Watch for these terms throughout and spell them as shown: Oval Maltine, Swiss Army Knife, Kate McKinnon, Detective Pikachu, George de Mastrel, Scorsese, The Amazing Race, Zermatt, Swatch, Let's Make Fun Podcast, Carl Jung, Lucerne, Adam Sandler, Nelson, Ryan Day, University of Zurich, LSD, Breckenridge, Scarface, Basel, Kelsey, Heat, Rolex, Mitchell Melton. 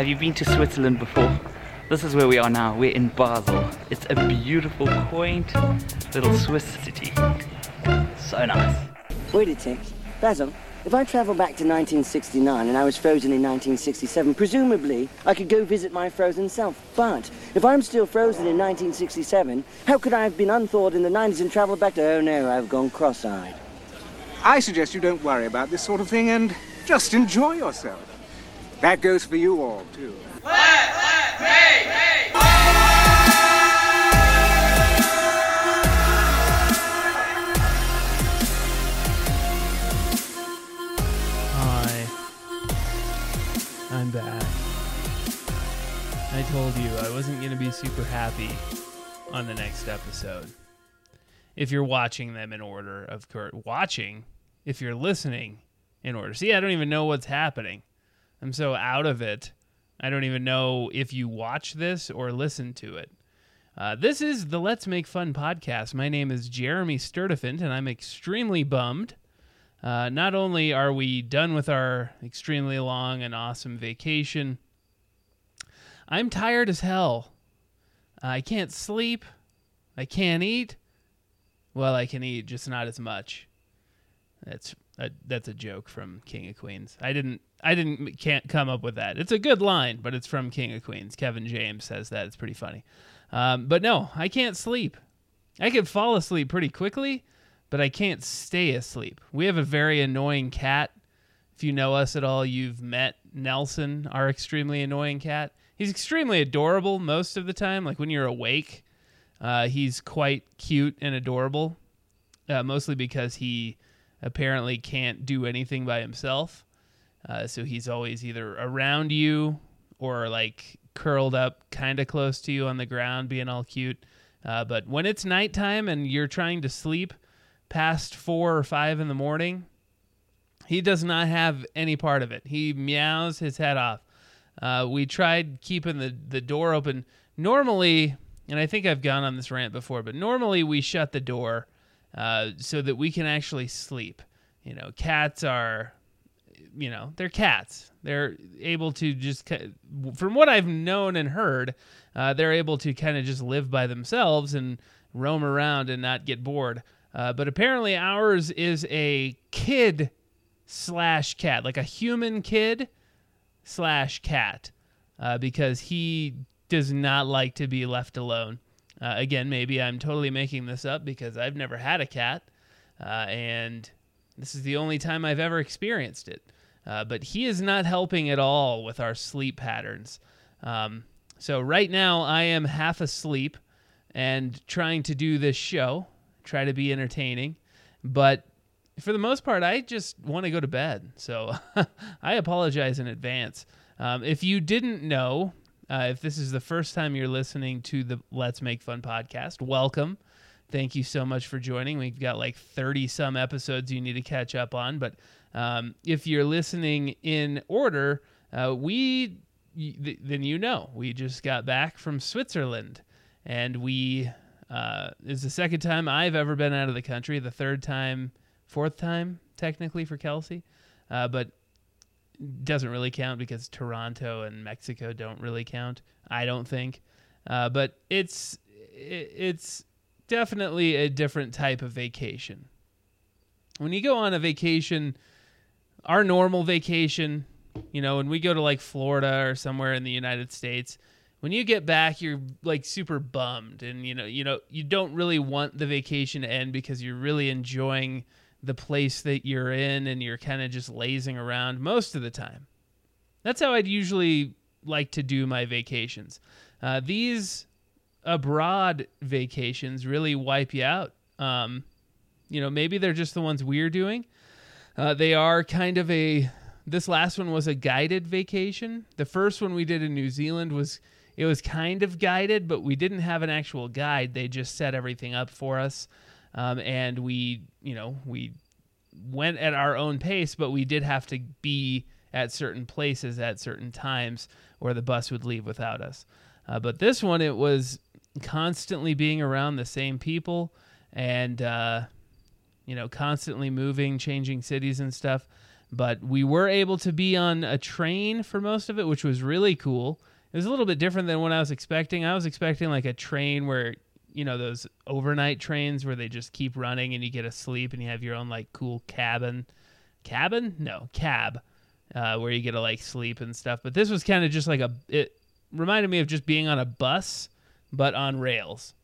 Have you been to Switzerland before? This is where we are now. We're in Basel. It's a beautiful, quaint little Swiss city. So nice. Wait a tick. Basel, if I travel back to 1969 and I was frozen in 1967, presumably I could go visit my frozen self. But if I'm still frozen in 1967, how could I have been unthawed in the 90s and traveled back to, oh no, I've gone cross-eyed? I suggest you don't worry about this sort of thing and just enjoy yourself. That goes for you all, too. Hi. I'm back. I told you I wasn't going to be super happy on the next episode. If you're watching them in order, of course. Watching, if you're listening in order. See, I don't even know what's happening. I'm so out of it. I don't even know if you watch this or listen to it. This is the Let's Make Fun Podcast. My name is Jeremy Sturdifant, and I'm extremely bummed. Not only are we done with our extremely long and awesome vacation, I'm tired as hell. I can't sleep. I can't eat. Well, I can eat, just not as much. That's a joke from King of Queens. I can't come up with that. It's a good line, but it's from King of Queens. Kevin James says that. It's pretty funny. But no, I can't sleep. I could fall asleep pretty quickly, but I can't stay asleep. We have a very annoying cat. If you know us at all, you've met Nelson, our extremely annoying cat. He's extremely adorable most of the time. Like when you're awake, he's quite cute and adorable, mostly because he apparently can't do anything by himself. So he's always either around you or like curled up kind of close to you on the ground being all cute. But when it's nighttime and you're trying to sleep past 4 or 5 in the morning, he does not have any part of it. He meows his head off. We tried keeping the door open. Normally, and I think I've gone on this rant before, but normally we shut the door so that we can actually sleep. You know, cats are... You know, they're cats. They're able to just, from what I've known and heard, they're able to kind of just live by themselves and roam around and not get bored. But apparently ours is a kid/cat, like a human kid/cat, because he does not like to be left alone. Again, maybe I'm totally making this up because I've never had a cat, and this is the only time I've ever experienced it. But he is not helping at all with our sleep patterns. So right now I am half asleep and trying to do this show, try to be entertaining. But for the most part, I just want to go to bed. So I apologize in advance. If you didn't know, if this is the first time you're listening to the Let's Make Fun podcast, welcome. Thank you so much for joining. We've got like 30-some episodes you need to catch up on. But if you're listening in order, then you know. We just got back from Switzerland. And it's the second time I've ever been out of the country. The fourth time, technically, for Kelsey. But doesn't really count because Toronto and Mexico don't really count, I don't think. But it's definitely a different type of vacation. When you go on a vacation, our normal vacation, you know, when we go to like Florida or somewhere in the United States, when you get back, you're like super bummed and you know, you don't really want the vacation to end because you're really enjoying the place that you're in and you're kind of just lazing around most of the time. That's how I'd usually like to do my vacations. These abroad vacations really wipe you out. You know, maybe they're just the ones we're doing. They are kind of this last one was a guided vacation. The first one we did in New Zealand was kind of guided, but we didn't have an actual guide. They just set everything up for us. And we went at our own pace, but we did have to be at certain places at certain times or the bus would leave without us. But this one, it was constantly being around the same people and, you know, constantly moving, changing cities and stuff. But we were able to be on a train for most of it, which was really cool. It was a little bit different than what I was expecting. I was expecting like a train where, you know, those overnight trains where they just keep running and you get to sleep and you have your own like cool cab, where you get to like sleep and stuff. But this was kind of just like it reminded me of just being on a bus, but on rails.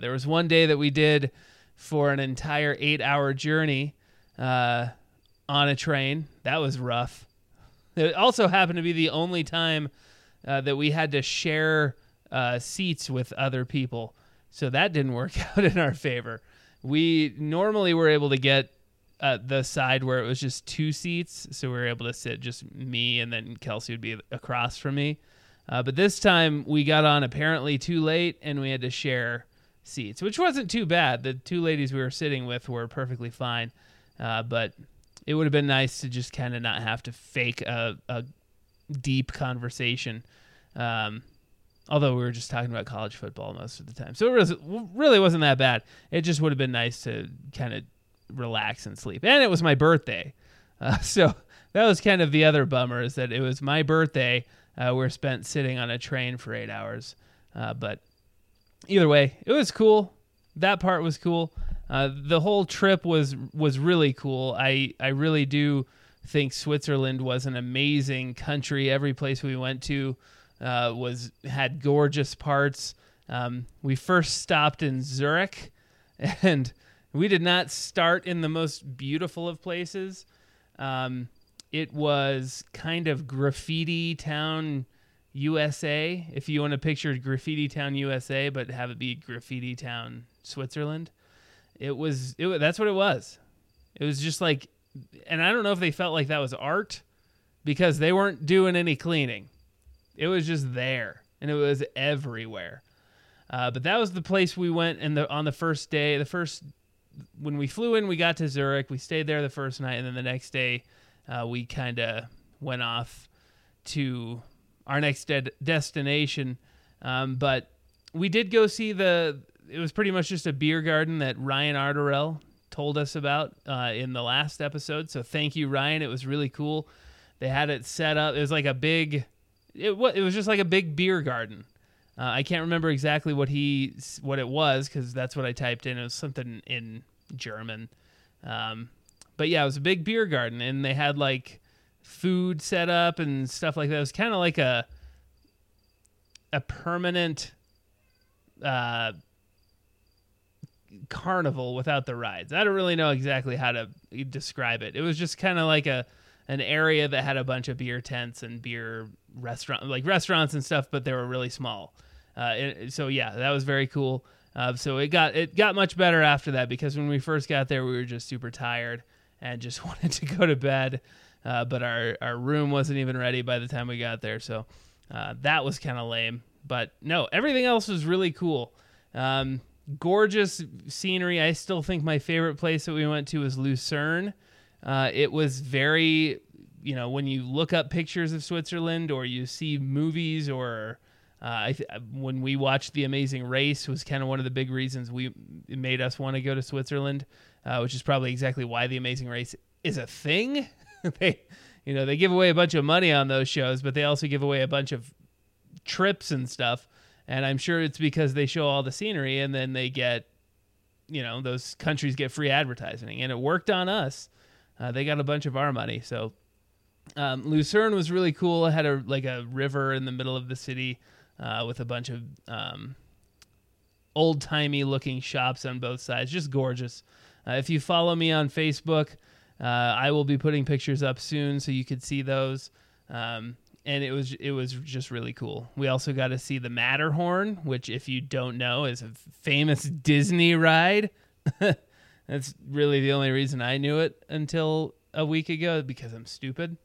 There was one day that we did for an entire 8-hour journey on a train. That was rough. It also happened to be the only time that we had to share seats with other people. So that didn't work out in our favor. We normally were able to get the side where it was just two seats. So we were able to sit just me, and then Kelsey would be across from me. But this time we got on apparently too late and we had to share seats, which wasn't too bad. The two ladies we were sitting with were perfectly fine. But it would have been nice to just kind of not have to fake a deep conversation. Although we were just talking about college football most of the time. So it really wasn't that bad. It just would have been nice to kind of relax and sleep. And it was my birthday. So that was kind of the other bummer, is that it was my birthday. We're spent sitting on a train for 8 hours. But either way, it was cool. That part was cool. The whole trip was really cool. I really do think Switzerland was an amazing country. Every place we went to had gorgeous parts. We first stopped in Zurich, and we did not start in the most beautiful of places. It was kind of graffiti town USA, if you want to picture graffiti town USA, but have it be graffiti town Switzerland. That's what it was. It was just like, and I don't know if they felt like that was art, because they weren't doing any cleaning. It was just there, and it was everywhere. But that was the place we went. And on the first day, when we flew in, we got to Zurich. We stayed there the first night, and then the next day, we kind of went off to our next destination. But we did go see it was pretty much just a beer garden that Ryan Arderell told us about in the last episode. So thank you, Ryan. It was really cool. They had it set up. It was like it was just like a big beer garden. I can't remember exactly what it was, because that's what I typed in. It was something in German. But yeah, it was a big beer garden, and they had like food set up and stuff like that. It was kind of like a permanent carnival without the rides. I don't really know exactly how to describe it. It was just kind of like an area that had a bunch of beer tents and beer restaurants and stuff, but they were really small. So yeah, that was very cool. So it got much better after that, because when we first got there, we were just super tired and just wanted to go to bed. But our room wasn't even ready by the time we got there. So that was kind of lame. But no, everything else was really cool. Gorgeous scenery. I still think my favorite place that we went to was Lucerne. It was very, when you look up pictures of Switzerland, or you see movies, or when we watched The Amazing Race, was kind of one of the big reasons it made us want to go to Switzerland, which is probably exactly why The Amazing Race is a thing. They give away a bunch of money on those shows, but they also give away a bunch of trips and stuff. And I'm sure it's because they show all the scenery, and then they get, those countries get free advertising, and it worked on us. They got a bunch of our money. So Lucerne was really cool. It had a river in the middle of the city with a bunch of old timey looking shops on both sides. Just gorgeous. If you follow me on Facebook, I will be putting pictures up soon, so you could see those. And it was just really cool. We also got to see the Matterhorn, which, if you don't know, is a famous Disney ride. That's really the only reason I knew it until a week ago, because I'm stupid.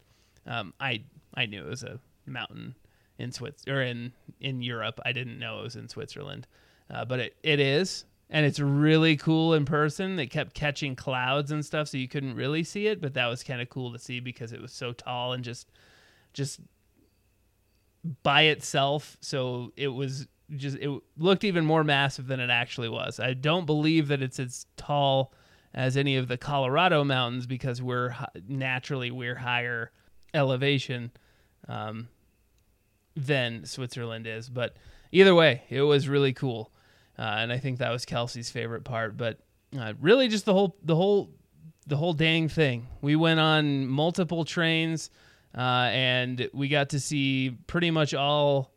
I knew it was a mountain in Switzerland, or in Europe. I didn't know it was in Switzerland, but it is, and it's really cool in person. It kept catching clouds and stuff, so you couldn't really see it, but that was kind of cool to see, because it was so tall and just by itself, so it was just, it looked even more massive than it actually was. I don't believe that it's as tall as any of the Colorado mountains because we're naturally higher elevation than Switzerland is. But either way, it was really cool, and I think that was Kelsey's favorite part. But really, just the whole dang thing. We went on multiple trains, and we got to see pretty much all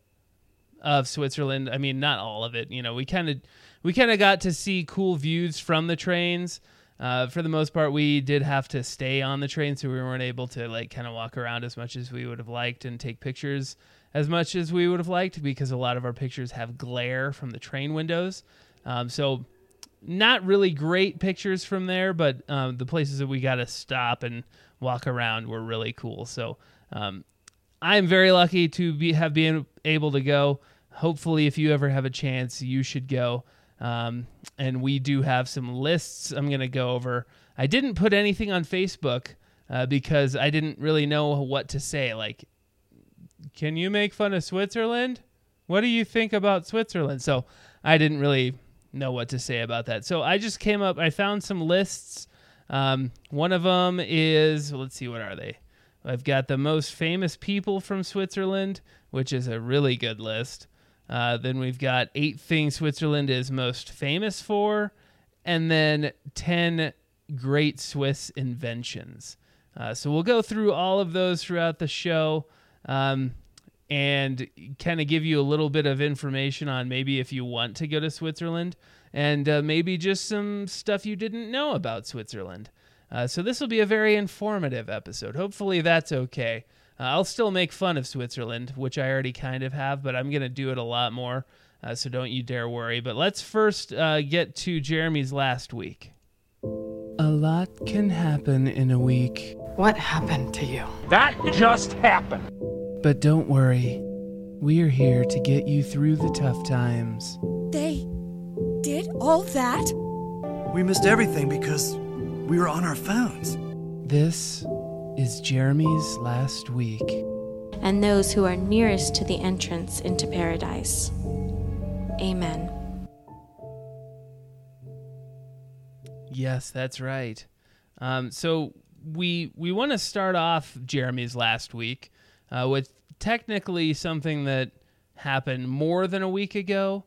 of Switzerland. I mean, not all of it. You know, we kind of got to see cool views from the trains. For the most part, we did have to stay on the train, so we weren't able to like kind of walk around as much as we would have liked and take pictures as much as we would have liked because a lot of our pictures have glare from the train windows. So not really great pictures from there, but the places that we got to stop and walk around were really cool. So I'm very lucky to have been able to go. Hopefully, if you ever have a chance, you should go. And we do have some lists I'm going to go over. I didn't put anything on Facebook because I didn't really know what to say. Like, can you make fun of Switzerland? What do you think about Switzerland? So I didn't really know what to say about that. So I just found some lists. One of them is, let's see, what are they? I've got the most famous people from Switzerland, which is a really good list. Then we've got 8 things Switzerland is most famous for, and then 10 great Swiss inventions. So we'll go through all of those throughout the show and kind of give you a little bit of information on maybe if you want to go to Switzerland and maybe just some stuff you didn't know about Switzerland. So this will be a very informative episode. Hopefully that's okay. I'll still make fun of Switzerland, which I already kind of have, but I'm going to do it a lot more, so don't you dare worry. But let's first get to Jeremy's last week. A lot can happen in a week. What happened to you? That just happened. But don't worry. We're here to get you through the tough times. They did all that? We missed everything because we were on our phones. This is Jeremy's last week. And those who are nearest to the entrance into paradise. Amen. Yes, that's right. So we want to start off Jeremy's last week with technically something that happened more than a week ago.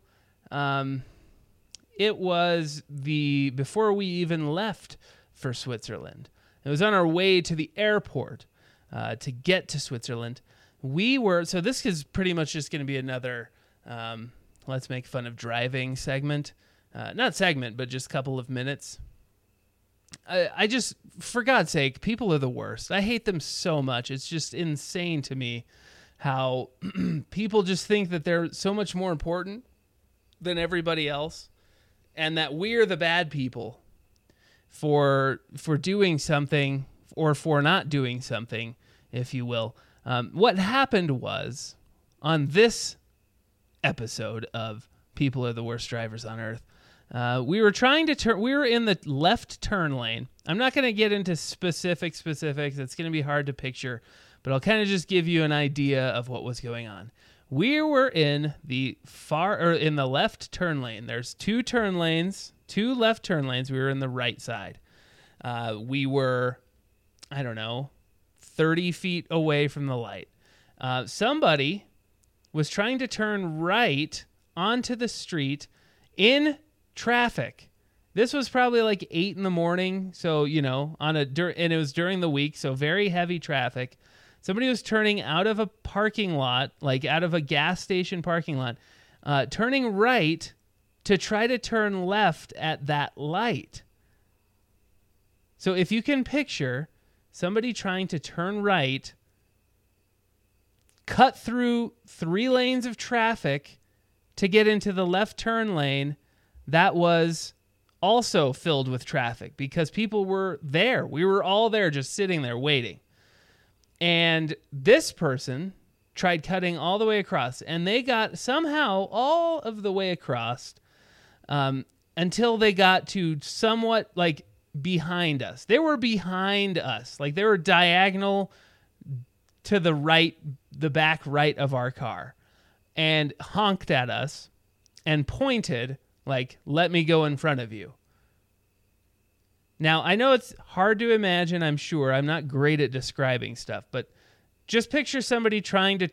It was before we even left for Switzerland. It was on our way to the airport to get to Switzerland. So this is pretty much just going to be another Let's Make Fun of Driving segment. Not segment, but just a couple of minutes. I just, for God's sake, people are the worst. I hate them so much. It's just insane to me how people just think that they're so much more important than everybody else and that we're the bad people for doing something or for not doing something, if you will. What happened was, on this episode of People Are the Worst Drivers on Earth, we were trying to turn. We were in the left turn lane. I'm not going to get into specifics. It's going to be hard to picture, but I'll kind of just give you an idea of what was going on. We were in the left turn lane. There's 2 turn lanes. 2 left turn lanes. We were in the right side. We were, 30 feet away from the light. Somebody was trying to turn right onto the street in traffic. This was probably like 8 in the morning. So, and it was during the week. So very heavy traffic. Somebody was turning out of a parking lot, like out of a gas station parking lot, turning right to try to turn left at that light. So if you can picture somebody trying to turn right, cut through 3 lanes of traffic to get into the left turn lane, that was also filled with traffic because people were there. We were all there just sitting there waiting. And this person tried cutting all the way across, and they got somehow all of the way across until they got to somewhat like behind us. They were behind us. Like they were diagonal to the right, the back right of our car, and honked at us and pointed like, let me go in front of you. Now, I know it's hard to imagine, I'm sure. I'm not great at describing stuff, but just picture somebody trying to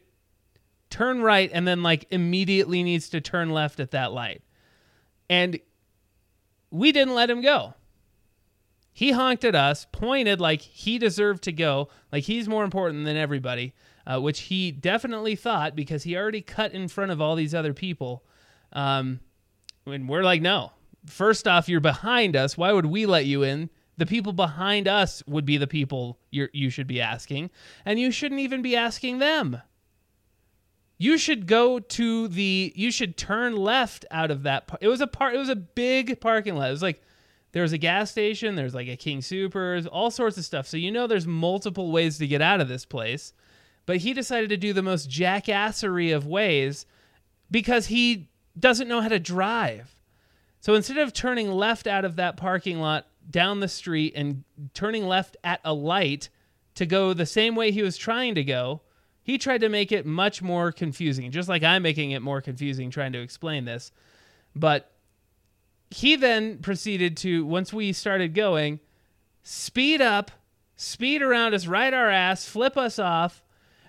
turn right and then like immediately needs to turn left at that light. And we didn't let him go. He honked at us, pointed like he deserved to go, like he's more important than everybody, which he definitely thought because he already cut in front of all these other people. And we're like, no. First off, you're behind us. Why would we let you in? The people behind us would be the people you should be asking, and you shouldn't even be asking them. You should go to you should turn left out of that. It was a big parking lot. It was like, there was a gas station. There's like a King Supers, all sorts of stuff. So, you know, there's multiple ways to get out of this place, but he decided to do the most jackassery of ways because he doesn't know how to drive. So instead of turning left out of that parking lot down the street and turning left at a light to go the same way he was trying to go, he tried to make it much more confusing, just like I'm making it more confusing trying to explain this. But he then proceeded to, once we started going, speed up, speed around us, ride our ass, flip us off,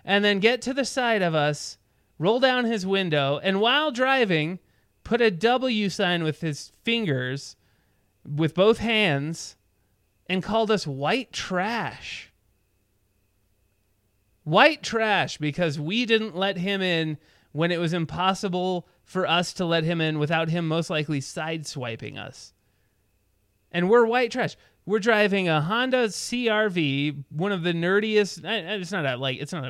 and then get to the side of us, roll down his window, and while driving, put a W sign with his fingers, with both hands, and called us white trash. White trash, because we didn't let him in when it was impossible for us to let him in without him most likely sideswiping us. And we're white trash. We're driving a Honda CRV, one of the nerdiest. It's not a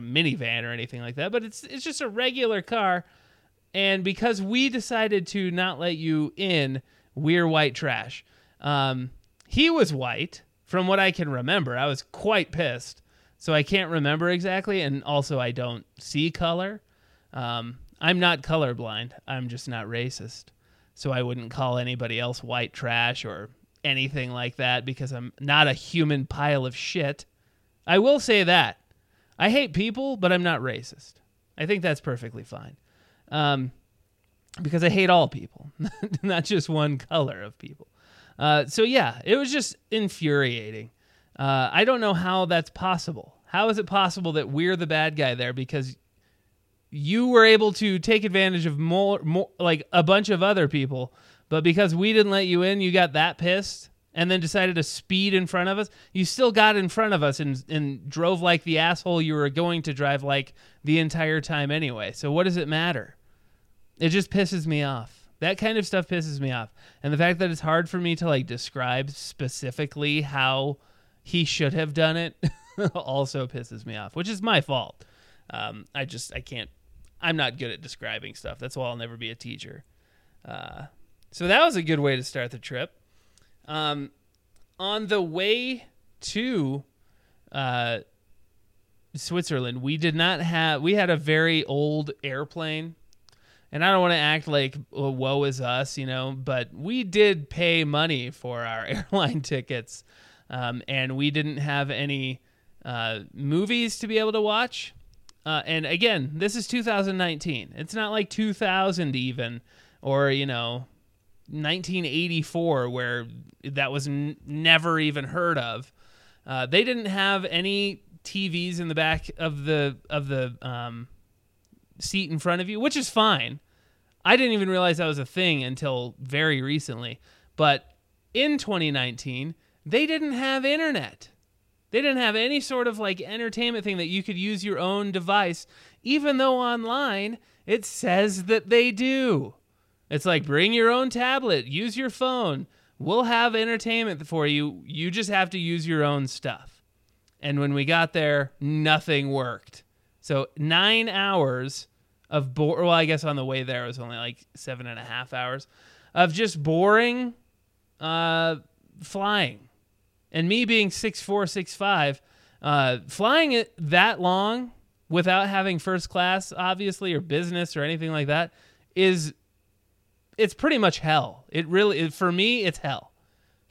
minivan or anything like that, but it's just a regular car. And because we decided to not let you in, we're white trash. He was white, from what I can remember. I was quite pissed. So I can't remember exactly, and also I don't see color. I'm not colorblind. I'm just not racist. So I wouldn't call anybody else white trash or anything like that because I'm not a human pile of shit. I will say that. I hate people, but I'm not racist. I think that's perfectly fine. Because I hate all people, not just one color of people. So yeah, it was just infuriating. I don't know how that's possible. How is it possible that we're the bad guy there? Because you were able to take advantage of more like a bunch of other people, but because we didn't let you in, you got that pissed and then decided to speed in front of us. You still got in front of us and drove like the asshole you were going to drive like the entire time anyway. So what does it matter? It just pisses me off. That kind of stuff pisses me off. And the fact that it's hard for me to like describe specifically how he should have done it also pisses me off, which is my fault. I'm not good at describing stuff. That's why I'll never be a teacher. So that was a good way to start the trip. On the way to Switzerland, we had a very old airplane, and I don't want to act like woe is us, you know, but we did pay money for our airline tickets. And we didn't have any movies to be able to watch. And again, this is 2019. It's not like 2000 even, or, you know, 1984, where that was never even heard of. They didn't have any TVs in the back of the seat in front of you, which is fine. I didn't even realize that was a thing until very recently. But in 2019... they didn't have internet. They didn't have any sort of like entertainment thing that you could use your own device, even though online it says that they do. It's like, bring your own tablet, use your phone. We'll have entertainment for you. You just have to use your own stuff. And when we got there, nothing worked. So 9 hours of well, I guess on the way there it was only like 7.5 hours of just boring flying. And me being 6'4", 6'5", flying it that long without having first class, obviously, or business or anything like that, it's pretty much hell. For me, it's hell.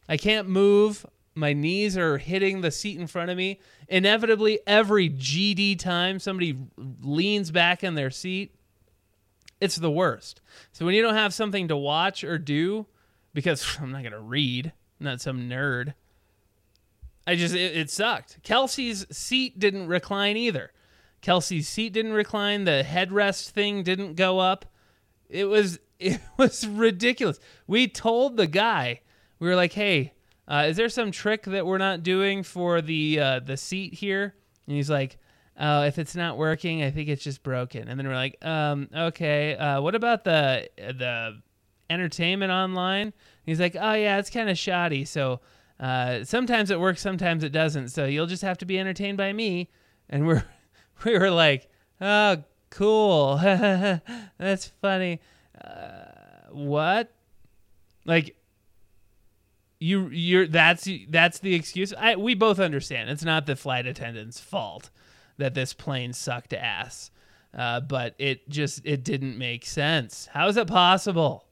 I can't move. My knees are hitting the seat in front of me. Inevitably, every GD time somebody leans back in their seat, it's the worst. So when you don't have something to watch or do, because I'm not going to read, I'm not some nerd. It sucked. Kelsey's seat didn't recline either. Kelsey's seat didn't recline. The headrest thing didn't go up. It was ridiculous. We told the guy, we were like, hey, is there some trick that we're not doing for the seat here? And he's like, oh, if it's not working, I think it's just broken. And then we're like, okay, what about the entertainment online? And he's like, oh, yeah, it's kind of shoddy. So sometimes it works, sometimes it doesn't. So you'll just have to be entertained by me. And we were like, oh, cool. That's funny. What? Like, that's the excuse. We both understand it's not the flight attendant's fault that this plane sucked ass, but it didn't make sense. How is it possible?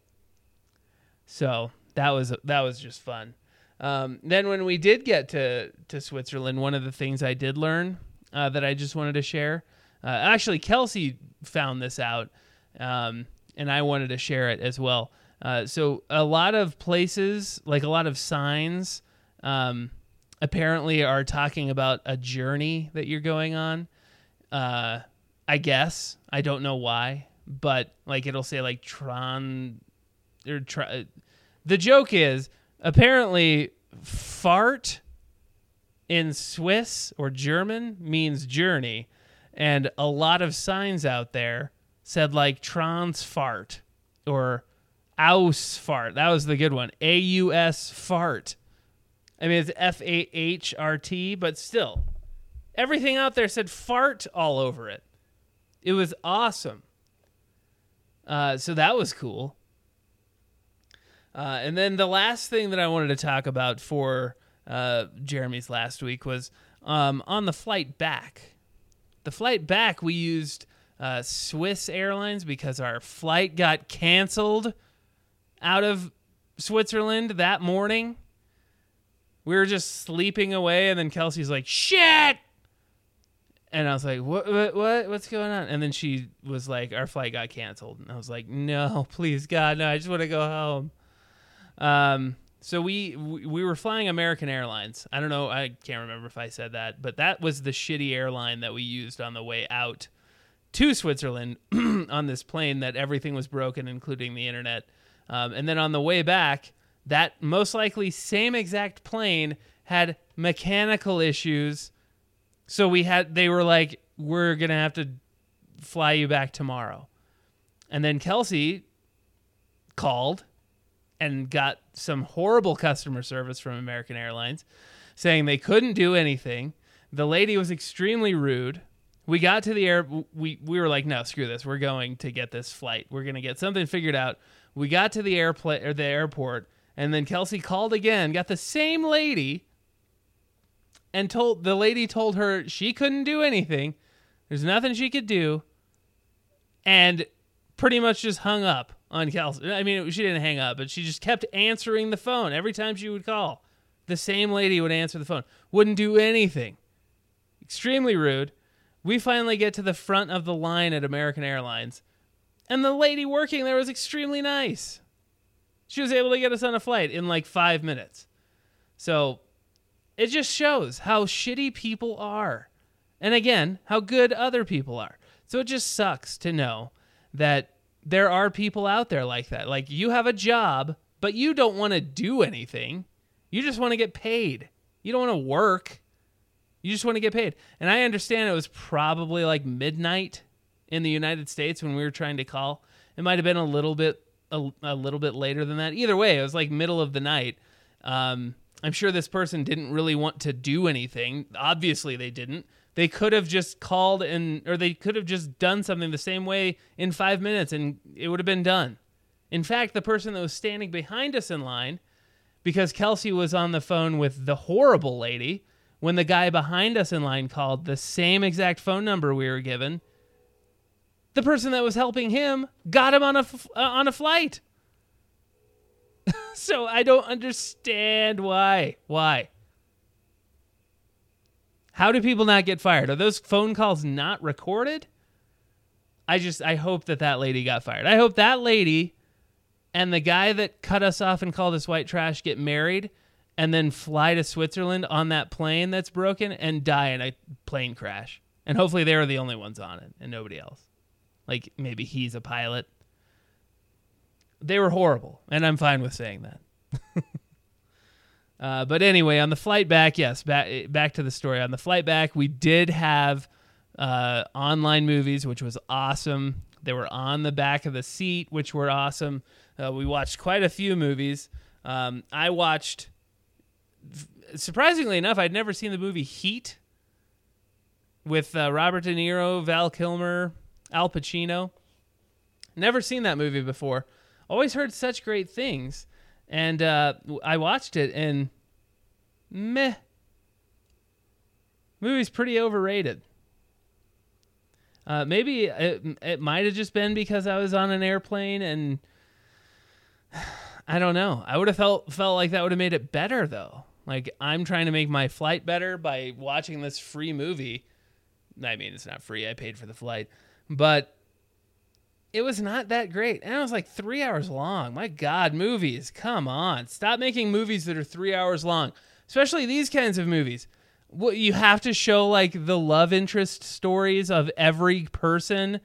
So that was just fun. Then when we did get to Switzerland, one of the things I did learn that I just wanted to share. Actually, Kelsey found this out, and I wanted to share it as well. So a lot of places, like a lot of signs, apparently are talking about a journey that you're going on. I guess. I don't know why, but like it'll say like Tron or the joke is apparently fart in Swiss or German means journey. And a lot of signs out there said like Transfahrt or Ausfahrt. That was the good one. A-U-S fart. I mean, it's F-A-H-R-T, but still. Everything out there said fart all over it. It was awesome. So that was cool. And then the last thing that I wanted to talk about for Jeremy's last week was on the flight back. The flight back, we used Swiss Airlines because our flight got canceled out of Switzerland that morning. We were just sleeping away, and then Kelsey's like, shit! And I was like, what? What's going on? And then she was like, our flight got canceled. And I was like, no, please, God, no, I just want to go home. So we were flying American Airlines. I don't know, I can't remember if I said that, but that was the shitty airline that we used on the way out to Switzerland on this plane that everything was broken, including the internet. And then on the way back, that most likely same exact plane had mechanical issues. So they were like, we're going to have to fly you back tomorrow. And then Kelsey called and got some horrible customer service from American Airlines saying they couldn't do anything. The lady was extremely rude. We got to the air. We were like, no, screw this. We're going to get this flight. We're going to get something figured out. We got to the airport. And then Kelsey called again, got the same lady, and told her she couldn't do anything. There's nothing she could do, and pretty much just hung up on Kelsey. I mean, she didn't hang up, but she just kept answering the phone. Every time she would call, the same lady would answer the phone. Wouldn't do anything. Extremely rude. We finally get to the front of the line at American Airlines, and the lady working there was extremely nice. She was able to get us on a flight in like 5 minutes. So it just shows how shitty people are. And again, how good other people are. So it just sucks to know that there are people out there like that. Like you have a job, but you don't want to do anything. You just want to get paid. You don't want to work. You just want to get paid. And I understand it was probably like midnight in the United States when we were trying to call. It might have been a little bit later than that. Either way, it was like middle of the night. I'm sure this person didn't really want to do anything. Obviously they didn't. They could have just called or they could have just done something the same way in 5 minutes and it would have been done. In fact, the person that was standing behind us in line, because Kelsey was on the phone with the horrible lady, when the guy behind us in line called the same exact phone number we were given, the person that was helping him got him on a flight. So I don't understand why. Why? How do people not get fired? Are those phone calls not recorded? I hope that lady got fired. I hope that lady and the guy that cut us off and called us white trash get married and then fly to Switzerland on that plane that's broken and die in a plane crash. And hopefully they were the only ones on it and nobody else. Like, maybe he's a pilot. They were horrible, and I'm fine with saying that. But anyway, on the flight back, back to the story. On the flight back, we did have online movies, which was awesome. They were on the back of the seat, which were awesome. We watched quite a few movies. I watched, surprisingly enough, I'd never seen the movie Heat with Robert De Niro, Val Kilmer, Al Pacino. Never seen that movie before. Always heard such great things. And I watched it, and meh. Movie's pretty overrated. Maybe it might have just been because I was on an airplane, and I don't know. I would have felt like that would have made it better, though. Like, I'm trying to make my flight better by watching this free movie. I mean, it's not free. I paid for the flight. But it was not that great. And it was like 3 hours long. My God, movies. Come on. Stop making movies that are 3 hours long. Especially these kinds of movies. Well, you have to show, like, the love interest stories of every person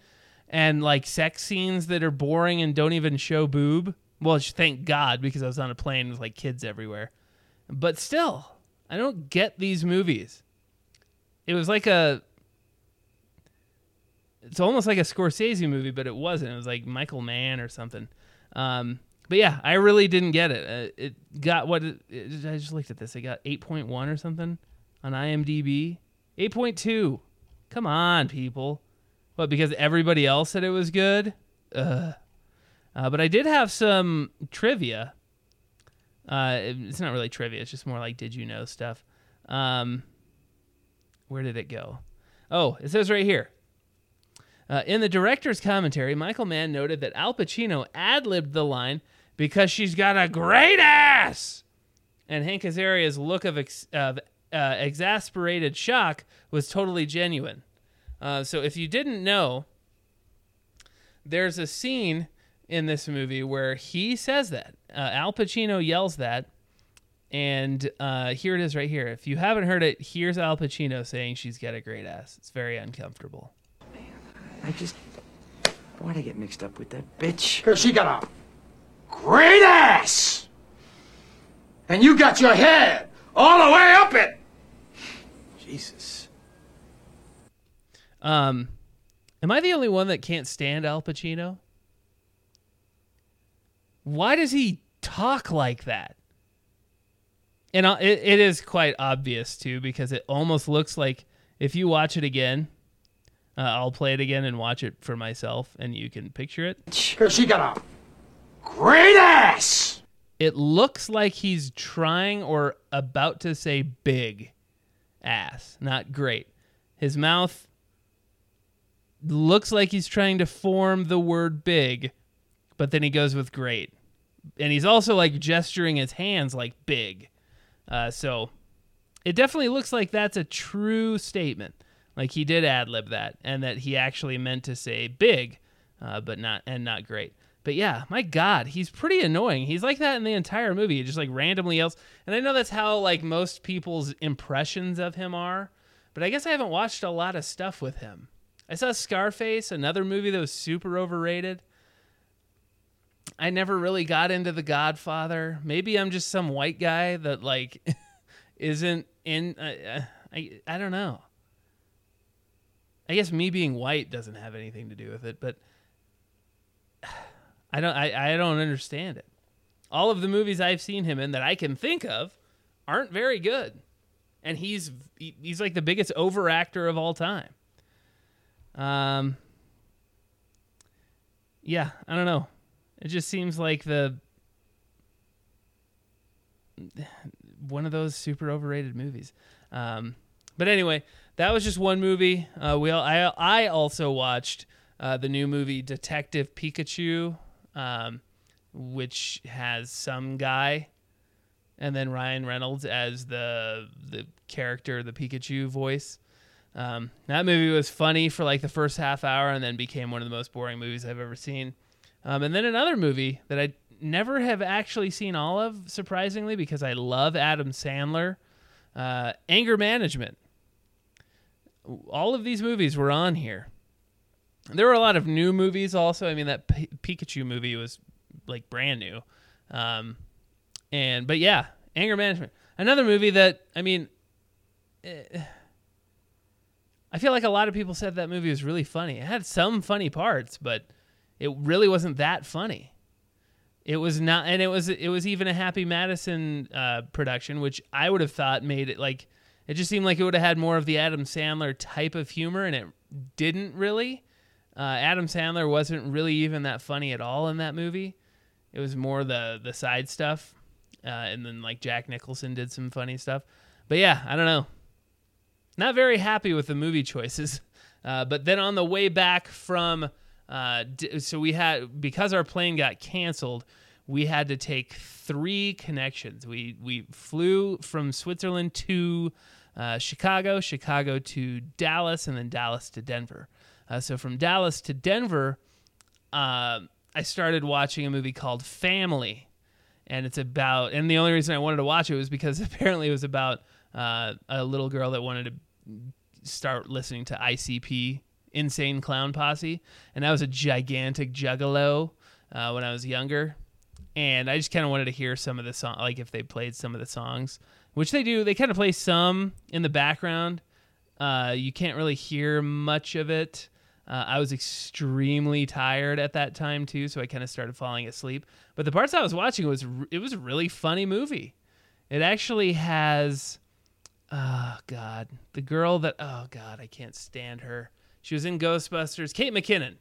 and, like, sex scenes that are boring and don't even show boob. Well, thank God, because I was on a plane with, like, kids everywhere. But still, I don't get these movies. It was like a... It's almost like a Scorsese movie, but it wasn't. It was like Michael Mann or something. But yeah, I really didn't get it. It got what... I just looked at this. It got 8.1 or something on IMDb. 8.2. Come on, people. What, because everybody else said it was good? Ugh. But I did have some trivia. It's not really trivia. It's just more like, did you know stuff? Where did it go? Oh, it says right here. In the director's commentary, Michael Mann noted that Al Pacino ad-libbed the line because she's got a great ass. And Hank Azaria's look of exasperated shock was totally genuine. So if you didn't know, there's a scene in this movie where he says that. Al Pacino yells that, and here it is right here. If you haven't heard it, here's Al Pacino saying she's got a great ass. It's very uncomfortable. Man, I just... Why'd I get mixed up with that bitch? Because she got a great ass! And you got your head all the way up it! Jesus. Am I the only one that can't stand Al Pacino? Why does he talk like that? And it is quite obvious, too, because it almost looks like if you watch it again, I'll play it again and watch it for myself, and you can picture it. She got a great ass! It looks like he's trying or about to say big ass, not great. His mouth looks like he's trying to form the word big, but then he goes with great. And he's also, like, gesturing his hands like big. So it definitely looks like that's a true statement. Like, he did ad-lib that, and that he actually meant to say big, but not great. But yeah, my God, he's pretty annoying. He's like that in the entire movie. He just, like, randomly yells. And I know that's how, like, most people's impressions of him are, but I guess I haven't watched a lot of stuff with him. I saw Scarface, another movie that was super overrated. I never really got into The Godfather. Maybe I'm just some white guy that, like, isn't in... I don't know. I guess me being white doesn't have anything to do with it, but I don't understand it. All of the movies I've seen him in that I can think of aren't very good, and he's like the biggest overactor of all time. Yeah, I don't know. It just seems like one of those super overrated movies. But anyway, that was just one movie. I also watched the new movie Detective Pikachu, which has some guy, and then Ryan Reynolds as the character, the Pikachu voice. That movie was funny for like the first half hour, and then became one of the most boring movies I've ever seen. And then another movie that I never have actually seen all of, surprisingly, because I love Adam Sandler. Anger Management. All of these movies were on here. There were a lot of new movies also. I mean, that Pikachu movie was like brand new. But yeah, Anger Management. Another movie that, I mean, I feel like a lot of people said that movie was really funny. It had some funny parts, but it really wasn't that funny. It was not, and it was even a Happy Madison production, which I would have thought made it like, it just seemed like it would have had more of the Adam Sandler type of humor, and it didn't really. Adam Sandler wasn't really even that funny at all in that movie. It was more the side stuff, and then like Jack Nicholson did some funny stuff. But yeah, I don't know. Not very happy with the movie choices. But then on the way back from, so we had, because our plane got canceled, we had to take 3 connections. We flew from Switzerland to Chicago, Chicago to Dallas, and then Dallas to Denver. So from Dallas to Denver, I started watching a movie called Family, and it's about, and the only reason I wanted to watch it was because apparently it was about a little girl that wanted to start listening to ICP, Insane Clown Posse, and I was a gigantic juggalo when I was younger, and I just kind of wanted to hear some of the song, like if they played some of the songs, which they do. They kind of play some in the background. You can't really hear much of it. I was extremely tired at that time too, so I kind of started falling asleep. But the parts I was watching it was a really funny movie. It actually has, oh God, the girl that, oh God, I can't stand her. She was in Ghostbusters, Kate McKinnon.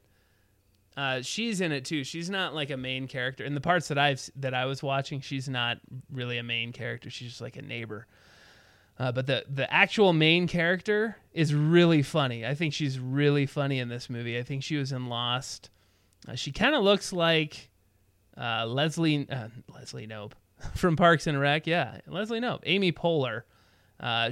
She's in it too. She's not like a main character. In the parts that I was watching, she's not really a main character. She's just like a neighbor. But the actual main character is really funny. I think she's really funny in this movie. I think she was in Lost. She kind of looks like Leslie Knope from Parks and Rec. Yeah, Leslie Knope, Amy Poehler.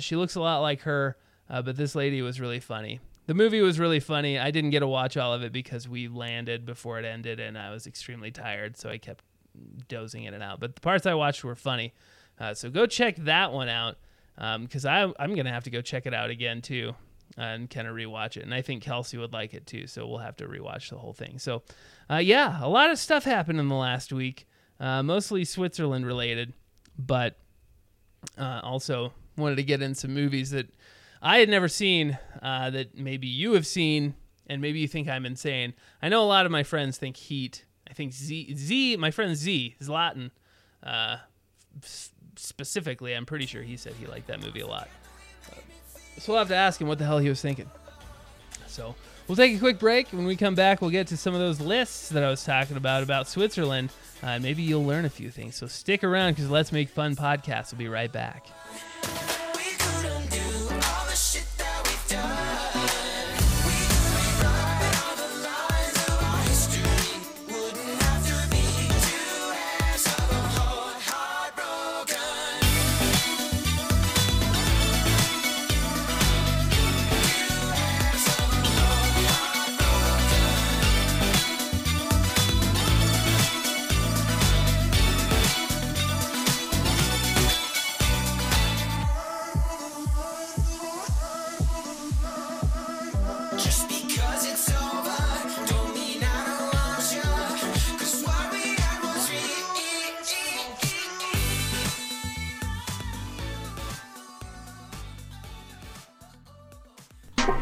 She looks a lot like her, but this lady was really funny. The movie was really funny. I didn't get to watch all of it because we landed before it ended, and I was extremely tired, so I kept dozing in and out. But the parts I watched were funny. So go check that one out. Because I'm going to have to go check it out again, too, and kind of rewatch it. And I think Kelsey would like it, too, so we'll have to rewatch the whole thing. So, yeah, a lot of stuff happened in the last week, mostly Switzerland-related, but also wanted to get in some movies that I had never seen that maybe you have seen, and maybe you think I'm insane. I know a lot of my friends think Heat. I think Z, my friend Z, Zlatan, specifically, I'm pretty sure he said he liked that movie a lot. So we'll have to ask him what the hell he was thinking. So we'll take a quick break. When we come back, we'll get to some of those lists that I was talking about Switzerland. Maybe you'll learn a few things. So stick around, because Let's Make Fun Podcast. We'll be right back.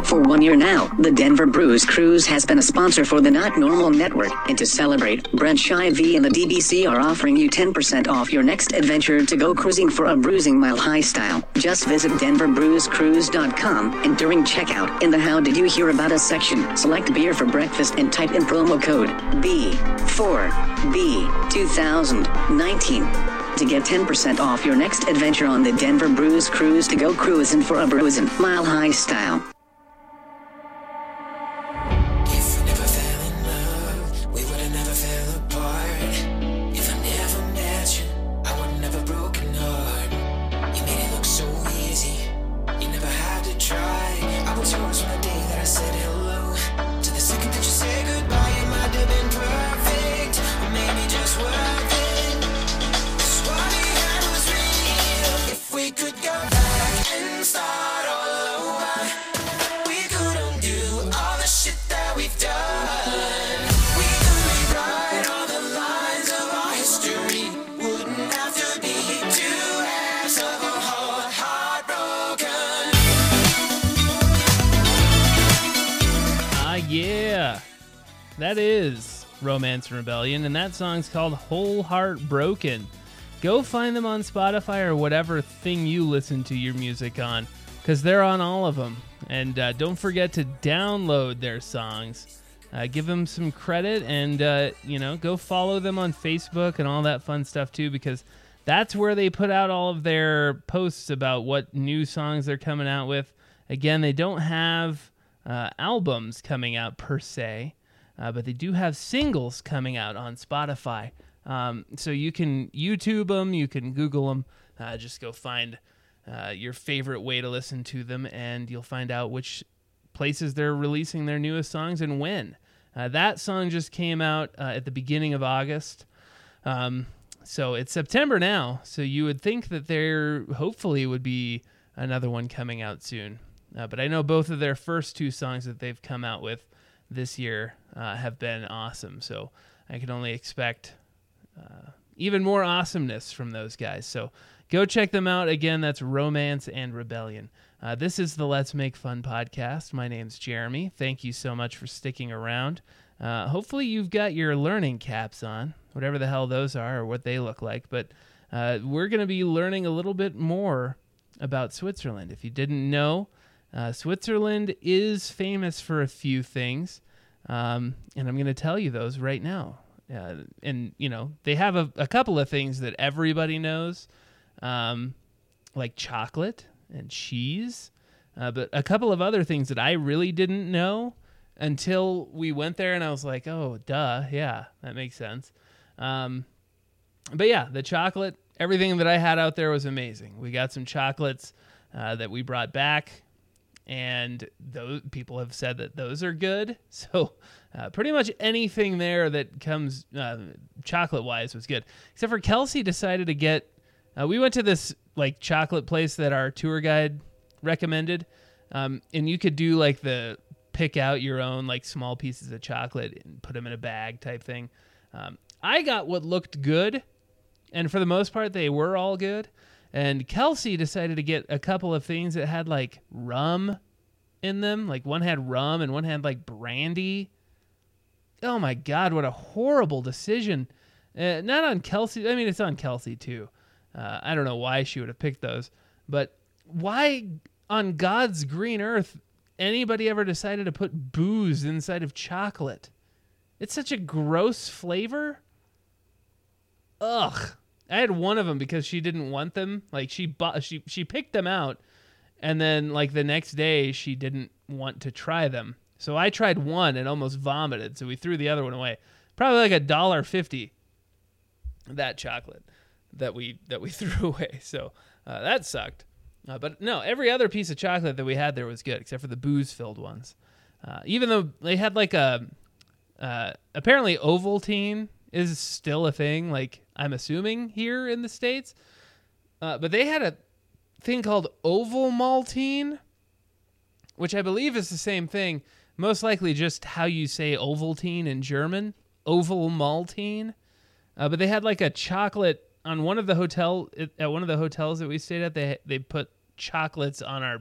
For 1 year now, the Denver Brews Cruise has been a sponsor for the Not Normal Network, and to celebrate, Brent Shive and the DBC are offering you 10% off your next adventure to go cruising for a bruising mile high style. Just visit denverbrewscruise.com, and during checkout, in the How Did You Hear About Us section, select beer for breakfast and type in promo code B4B2019. To get 10% off your next adventure on the Denver Brews Cruise to go cruising for a bruising mile high style. Worth it. That is Romance and Rebellion, and that song's called Whole Heart Broken. Go find them on Spotify or whatever thing you listen to your music on, because they're on all of them. And don't forget to download their songs. Give them some credit, and go follow them on Facebook and all that fun stuff too, because that's where they put out all of their posts about what new songs they're coming out with. Again, they don't have albums coming out per se, but they do have singles coming out on Spotify. So you can YouTube them, you can Google them. Just go find your favorite way to listen to them, and you'll find out which places they're releasing their newest songs and when. That song just came out at the beginning of August. So it's September now, so you would think that there hopefully would be another one coming out soon. But I know both of their first two songs that they've come out with this year have been awesome. So I can only expect even more awesomeness from those guys. So go check them out. Again, that's Romance and Rebellion. This is the Let's Make Fun podcast. My name's Jeremy. Thank you so much for sticking around. Hopefully you've got your learning caps on, whatever the hell those are or what they look like. But we're going to be learning a little bit more about Switzerland. If you didn't know, Switzerland is famous for a few things, and I'm going to tell you those right now. They have a couple of things that everybody knows, like chocolate and cheese, but a couple of other things that I really didn't know until we went there, and I was like, oh, duh, yeah, that makes sense. But yeah, the chocolate, everything that I had out there was amazing. We got some chocolates that we brought back, and those people have said that those are good. So pretty much anything there that comes chocolate-wise was good, except for Kelsey decided to get... we went to this chocolate place that our tour guide recommended, and you could do the pick out your own small pieces of chocolate and put them in a bag type thing. I got what looked good, and for the most part, they were all good. And Kelsey decided to get a couple of things that had rum in them. One had rum and one had brandy. Oh my God, what a horrible decision. Not on Kelsey. I mean, it's on Kelsey too. I don't know why she would have picked those, but why on God's green earth anybody ever decided to put booze inside of chocolate? It's such a gross flavor. Ugh. I had one of them because she didn't want them. She picked them out, and then the next day she didn't want to try them. So I tried one and almost vomited. So we threw the other one away. Probably $1.50. That chocolate that we threw away. So that sucked. But no, every other piece of chocolate that we had there was good, except for the booze-filled ones. Even though they had apparently Ovaltine is still a thing, I'm assuming here in the States. But they had a thing called Oval Maltine, which I believe is the same thing, most likely just how you say Ovaltine in German, Oval Maltine. But they had a chocolate on one of the hotels that we stayed at. They put chocolates on our,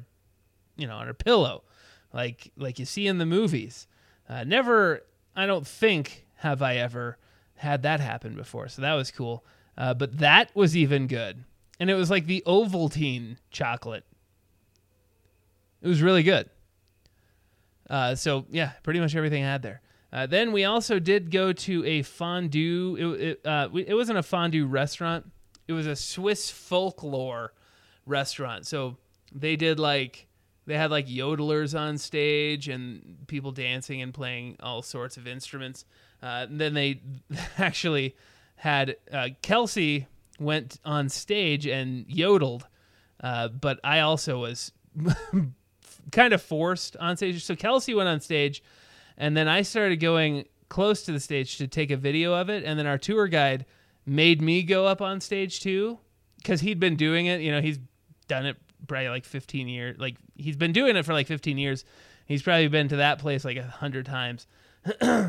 on our pillow, like you see in the movies. Never, I don't think, have I ever had that happen before, so that was cool. But that was even good, and it was the Ovaltine chocolate. It was really good. So yeah, pretty much everything I had there. Then we also did go to a fondue. It wasn't a fondue restaurant. It was a Swiss folklore restaurant. So they did they had yodelers on stage and people dancing and playing all sorts of instruments. Then they actually had Kelsey went on stage and yodeled, but I also was kind of forced on stage. So Kelsey went on stage, and then I started going close to the stage to take a video of it, and then our tour guide made me go up on stage too, because he'd been doing it. He's done it probably 15 years. He's been doing it for 15 years. He's probably been to that place 100 times.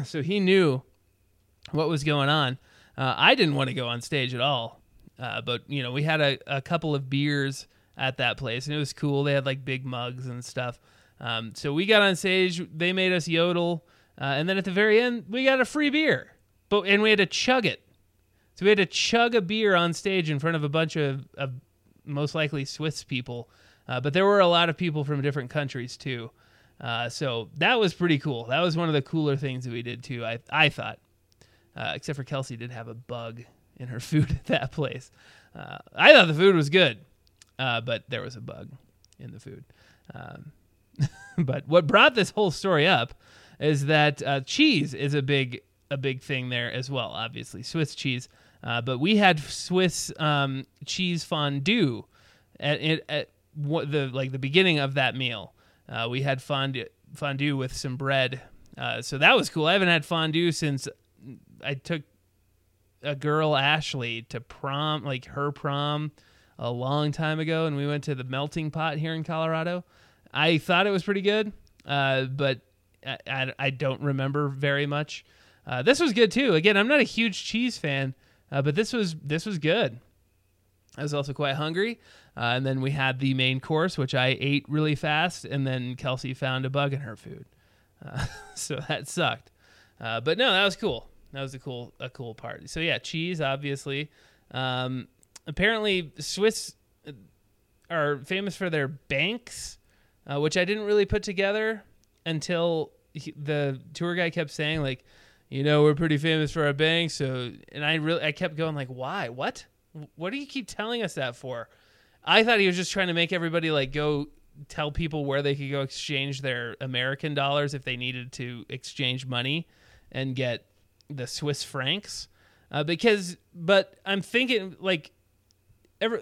So he knew what was going on. I didn't want to go on stage at all. But, we had a couple of beers at that place, and it was cool. They had big mugs and stuff. So we got on stage. They made us yodel. And then at the very end, we got a free beer, and we had to chug it. So we had to chug a beer on stage in front of a bunch of most likely Swiss people. But there were a lot of people from different countries, too. So that was pretty cool. That was one of the cooler things that we did, too, I thought. Except for Kelsey did have a bug in her food at that place. I thought the food was good, but there was a bug in the food. But what brought this whole story up is that cheese is a big thing there as well, obviously, Swiss cheese. But we had Swiss cheese fondue at the beginning of that meal. We had fondue with some bread. So that was cool. I haven't had fondue since I took a girl, Ashley, to prom, like her prom a long time ago, and we went to the Melting Pot here in Colorado. I thought it was pretty good, but I don't remember very much. This was good, too. Again, I'm not a huge cheese fan, but this was good. I was also quite hungry, and then we had the main course, which I ate really fast, and then Kelsey found a bug in her food. So that sucked. But no, that was cool. That was a cool part. So yeah, cheese, obviously. Apparently, Swiss are famous for their banks, which I didn't really put together until the tour guy kept saying, like, you know, we're pretty famous for our banks. So, and I kept going, like, why? What? What do you keep telling us that for? I thought he was just trying to make everybody, like, go tell people where they could go exchange their American dollars if they needed to exchange money and get the Swiss francs. But I'm thinking, like,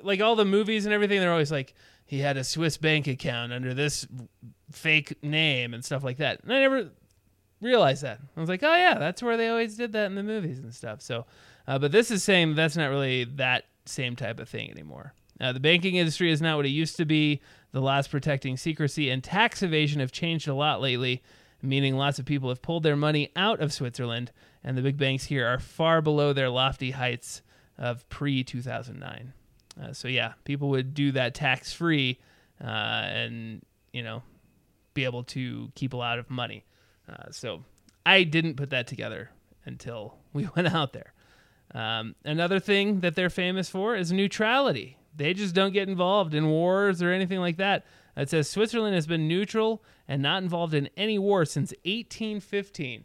like all the movies and everything, they're always like, he had a Swiss bank account under this fake name and stuff like that. And I never realized that. I was like, oh yeah, that's where they always did that in the movies and stuff. So, but this is saying that's not really that same type of thing anymore. The banking industry is not what it used to be. The laws protecting secrecy and tax evasion have changed a lot lately, meaning lots of people have pulled their money out of Switzerland, and the big banks here are far below their lofty heights of pre-2009. So yeah, people would do that tax-free and, you know, be able to keep a lot of money. So I didn't put that together until we went out there. Another thing that they're famous for is neutrality. They just don't get involved in wars or anything like that. It says Switzerland has been neutral and not involved in any war since 1815.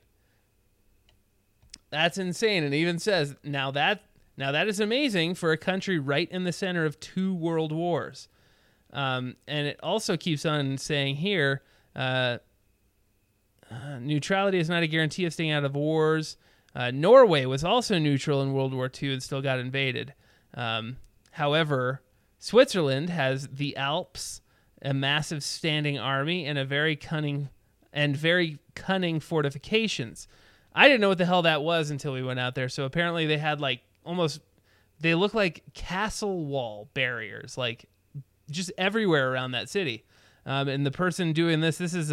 That's insane. And it even says, now that is amazing for a country right in the center of two world wars. And it also keeps on saying here, neutrality is not a guarantee of staying out of wars. Norway was also neutral in World War II and still got invaded. However, Switzerland has the Alps, a massive standing army, and very cunning fortifications. I didn't know what the hell that was until we went out there. So apparently they had they look like castle wall barriers, like just everywhere around that city. And the person doing this is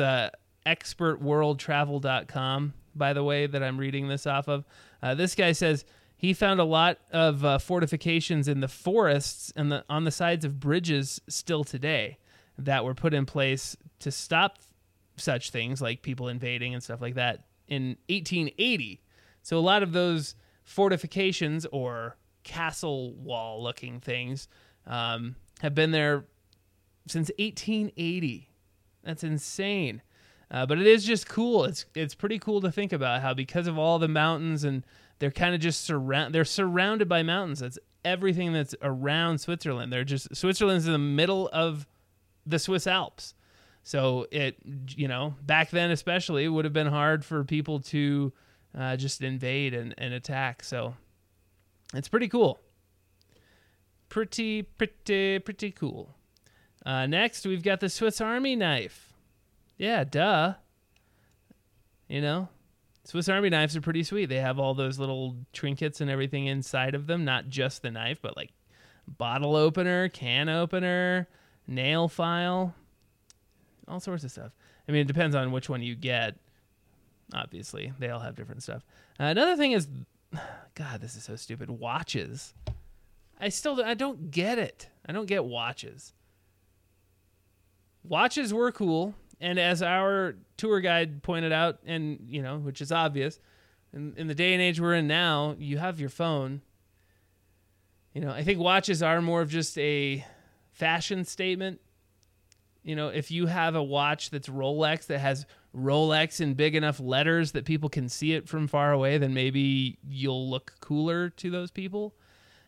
expertworldtravel.com, by the way, that I'm reading this off of. This guy says he found a lot of fortifications in the forests and on the sides of bridges still today that were put in place to stop such things like people invading and stuff like that in 1880. So a lot of those fortifications or castle wall looking things have been there since 1880. That's insane. But it is just cool. It's pretty cool to think about how because of all the mountains and they're kind of just they're surrounded by mountains. That's everything that's around Switzerland. Switzerland's in the middle of the Swiss Alps. So it, you know, back then especially, it would have been hard for people to just invade and attack. So it's pretty cool. Pretty cool. Next, we've got the Swiss Army knife. Yeah, duh. You know, Swiss Army knives are pretty sweet. They have all those little trinkets and everything inside of them, not just the knife, but like bottle opener, can opener, nail file, all sorts of stuff. I mean, it depends on which one you get. Obviously, they all have different stuff. Another thing is, God, this is so stupid. Watches. I don't get it. I don't get watches. Watches were cool And as our tour guide pointed out, and you know, which is obvious, in the day and age we're in now, you have your phone. You know, I think watches are more of just a fashion statement. You know, if you have a watch that's Rolex, that has Rolex in big enough letters that people can see it from far away, then maybe you'll look cooler to those people.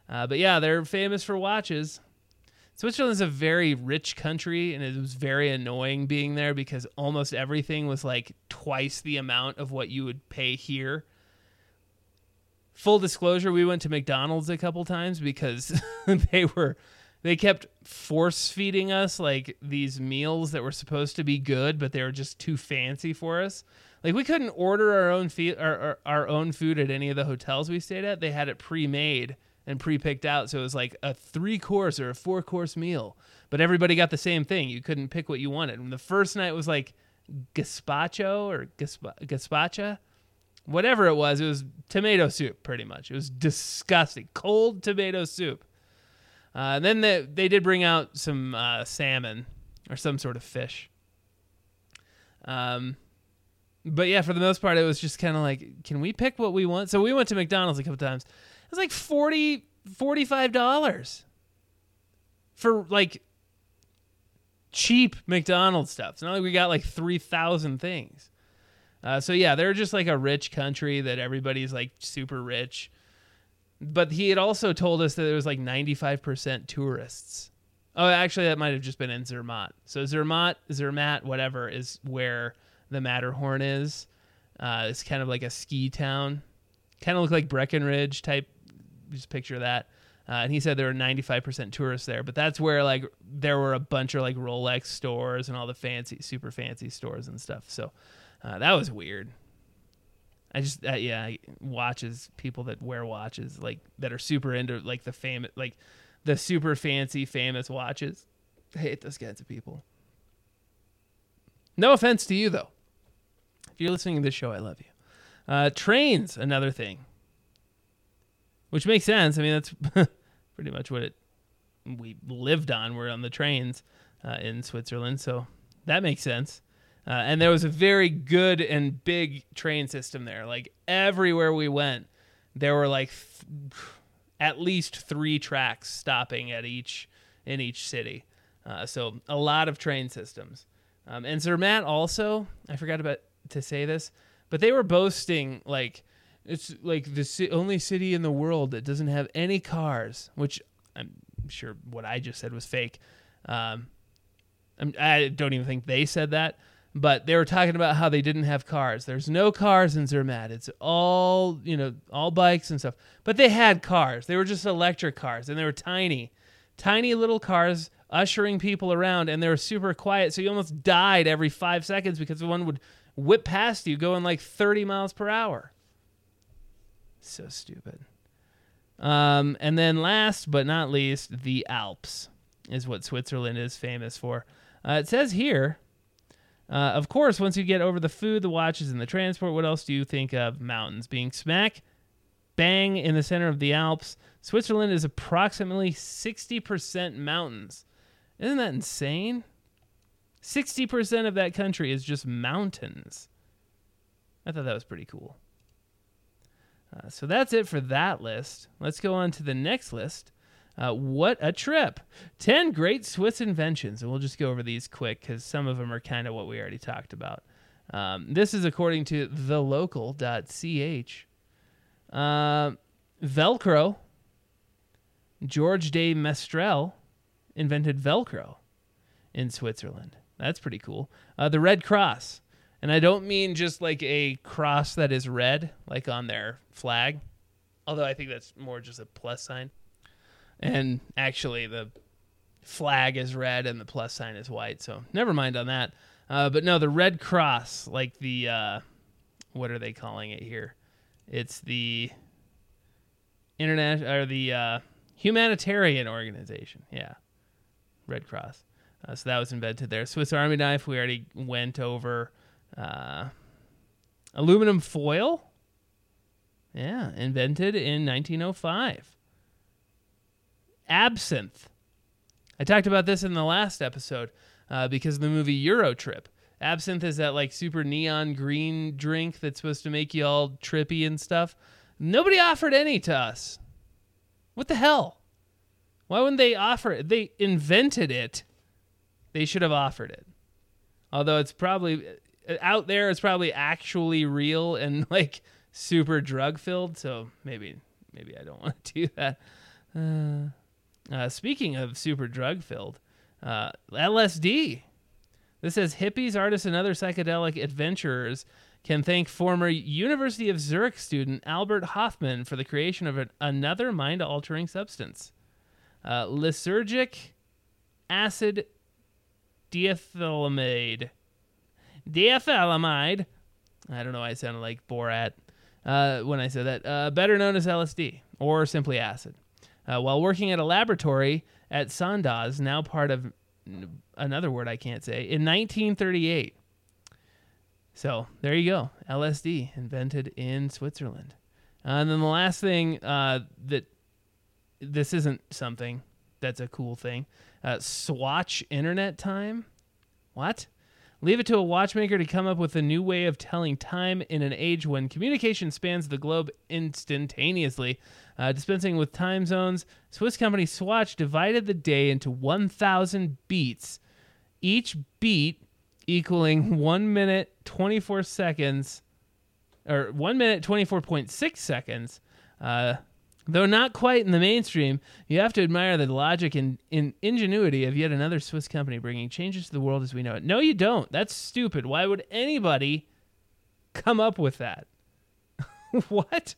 But yeah, they're famous for watches. Switzerland's a very rich country, and it was very annoying being there because almost everything was like twice the amount of what you would pay here. Full disclosure, we went to McDonald's a couple times because they kept force feeding us like these meals that were supposed to be good, but they were just too fancy for us. Like we couldn't order our own food at any of the hotels we stayed at. They had it pre-made and pre-picked out, so it was like a 3-course or a 4-course meal, but everybody got the same thing. You couldn't pick what you wanted. And the first night was like gazpacho or gazpacha, whatever it was tomato soup pretty much. It was disgusting, cold tomato soup. And then they did bring out some salmon or some sort of fish. But yeah, for the most part, it was just kind of like, can we pick what we want? So we went to McDonald's a couple times. It's like $40-$45 for like cheap McDonald's stuff. It's not like we got like 3,000 things. So yeah, they're just like a rich country that everybody's like super rich. But he had also told us that it was like 95% tourists. Oh, actually, that might have just been in Zermatt. So Zermatt, whatever, is where the Matterhorn is. It's kind of like a ski town. Kind of looked like Breckenridge type. Just picture that. And he said there were 95% tourists there, but that's where like there were a bunch of like Rolex stores and all the fancy, super fancy stores and stuff. So that was weird. I just watches, people that wear watches like that are super into like the famous, like the super fancy famous watches. I hate those kinds of people. No offense to you though. If you're listening to this show, I love you. Trains, another thing. Which makes sense. I mean, that's pretty much what we lived on. We're on the trains in Switzerland, so that makes sense. And there was a very good and big train system there. Like everywhere we went, there were like at least 3 tracks stopping at in each city. So a lot of train systems. And Zermatt also, I forgot about to say this, but they were boasting like it's like the only city in the world that doesn't have any cars, which I'm sure what I just said was fake. I don't even think they said that, but they were talking about how they didn't have cars. There's no cars in Zermatt. It's all, you know, all bikes and stuff, but they had cars. They were just electric cars, and they were tiny, tiny little cars ushering people around, and they were super quiet. So you almost died every 5 seconds because one would whip past you going like 30 miles per hour. So stupid. And then last but not least, the Alps is what Switzerland is famous for. It says here, of course, once you get over the food, the watches, and the transport, what else do you think of? Mountains. Being smack bang in the center of the Alps, Switzerland is approximately 60% mountains. Isn't that insane? 60% of that country is just mountains. I thought that was pretty cool. So that's it for that list. Let's go on to the next list. What a trip. 10 great Swiss inventions. And we'll just go over these quick because some of them are kind of what we already talked about. This is according to thelocal.ch. Velcro. George de Mastrel invented Velcro in Switzerland. That's pretty cool. The Red Cross. And I don't mean just like a cross that is red, like on their flag. Although I think that's more just a plus sign. And actually the flag is red and the plus sign is white. So never mind on that. But no, the Red Cross, like the, what are they calling it here? It's the international or the humanitarian organization. Yeah, Red Cross. So that was invented there. Swiss Army Knife, we already went over. Aluminum foil. Yeah, invented in 1905. Absinthe. I talked about this in the last episode because of the movie Euro Trip. Absinthe is that like super neon green drink that's supposed to make you all trippy and stuff. Nobody offered any to us. What the hell? Why wouldn't they offer it? They invented it. They should have offered it. Although it's probably out there, it's probably actually real and like super drug filled. So maybe I don't want to do that. Speaking of super drug filled, LSD. This says hippies, artists, and other psychedelic adventurers can thank former University of Zurich student Albert Hoffman for the creation of another mind-altering substance. Lysergic acid diethylamide. Diethylamide. I don't know why I sounded like Borat when I said that. Better known as LSD, or simply acid. While working at a laboratory at Sandoz, now part of another word I can't say, in 1938. So there you go. LSD, invented in Switzerland. And then the last thing that this isn't something that's a cool thing. Swatch internet time. What? Leave it to a watchmaker to come up with a new way of telling time in an age when communication spans the globe instantaneously. Dispensing with time zones, Swiss company Swatch divided the day into 1,000 beats, each beat equaling 1 minute, 24 seconds, or 1 minute, 24.6 seconds. Though not quite in the mainstream, you have to admire the logic and ingenuity of yet another Swiss company bringing changes to the world as we know it. No, you don't. That's stupid. Why would anybody come up with that? What?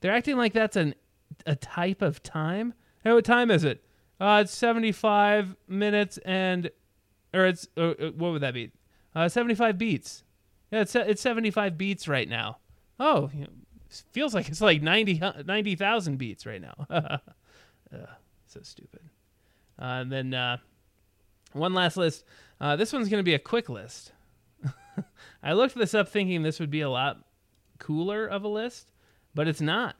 They're acting like that's a type of time? Hey, what time is it? It's 75 minutes and... Or it's... what would that be? 75 beats. Yeah, it's 75 beats right now. Oh, you know, it feels like it's like 90,000 beats right now. So stupid. And then one last list. This one's going to be a quick list. I looked this up thinking this would be a lot cooler of a list. But it's not.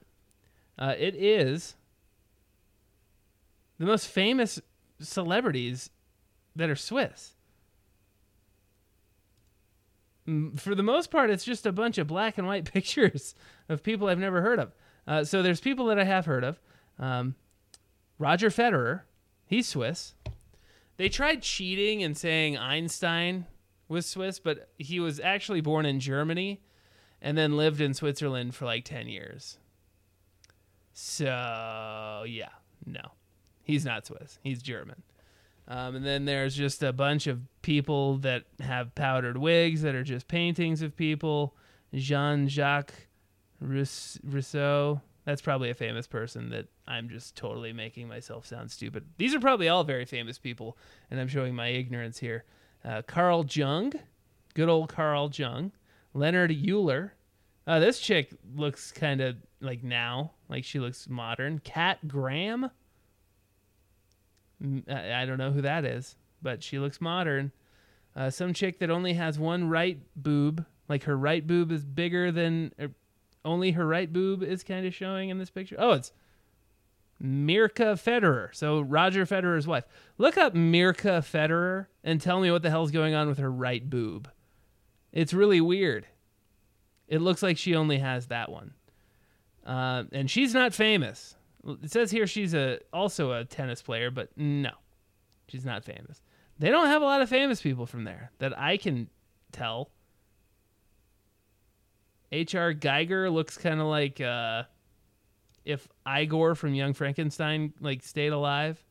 It is the most famous celebrities that are Swiss. For the most part, it's just a bunch of black and white pictures of people I've never heard of. So there's people that I have heard of. Roger Federer, he's Swiss. They tried cheating and saying Einstein was Swiss, but he was actually born in Germany. And then lived in Switzerland for like 10 years. So, yeah, no. He's not Swiss. He's German. And then there's just a bunch of people that have powdered wigs that are just paintings of people. Jean-Jacques Rousseau. That's probably a famous person that I'm just totally making myself sound stupid. These are probably all very famous people, and I'm showing my ignorance here. Carl Jung. Good old Carl Jung. Leonard Euler. This chick looks kind of like now, like she looks modern. Kat Graham. I don't know who that is, but she looks modern. Some chick that only has one right boob, like her right boob is bigger than, only her right boob is kind of showing in this picture. Oh, it's Mirka Federer. So Roger Federer's wife. Look up Mirka Federer and tell me what the hell's going on with her right boob. It's really weird. It looks like she only has that one. And she's not famous. It says here she's also a tennis player, but no, she's not famous. They don't have a lot of famous people from there that I can tell. H.R. Geiger looks kind of like if Igor from Young Frankenstein like stayed alive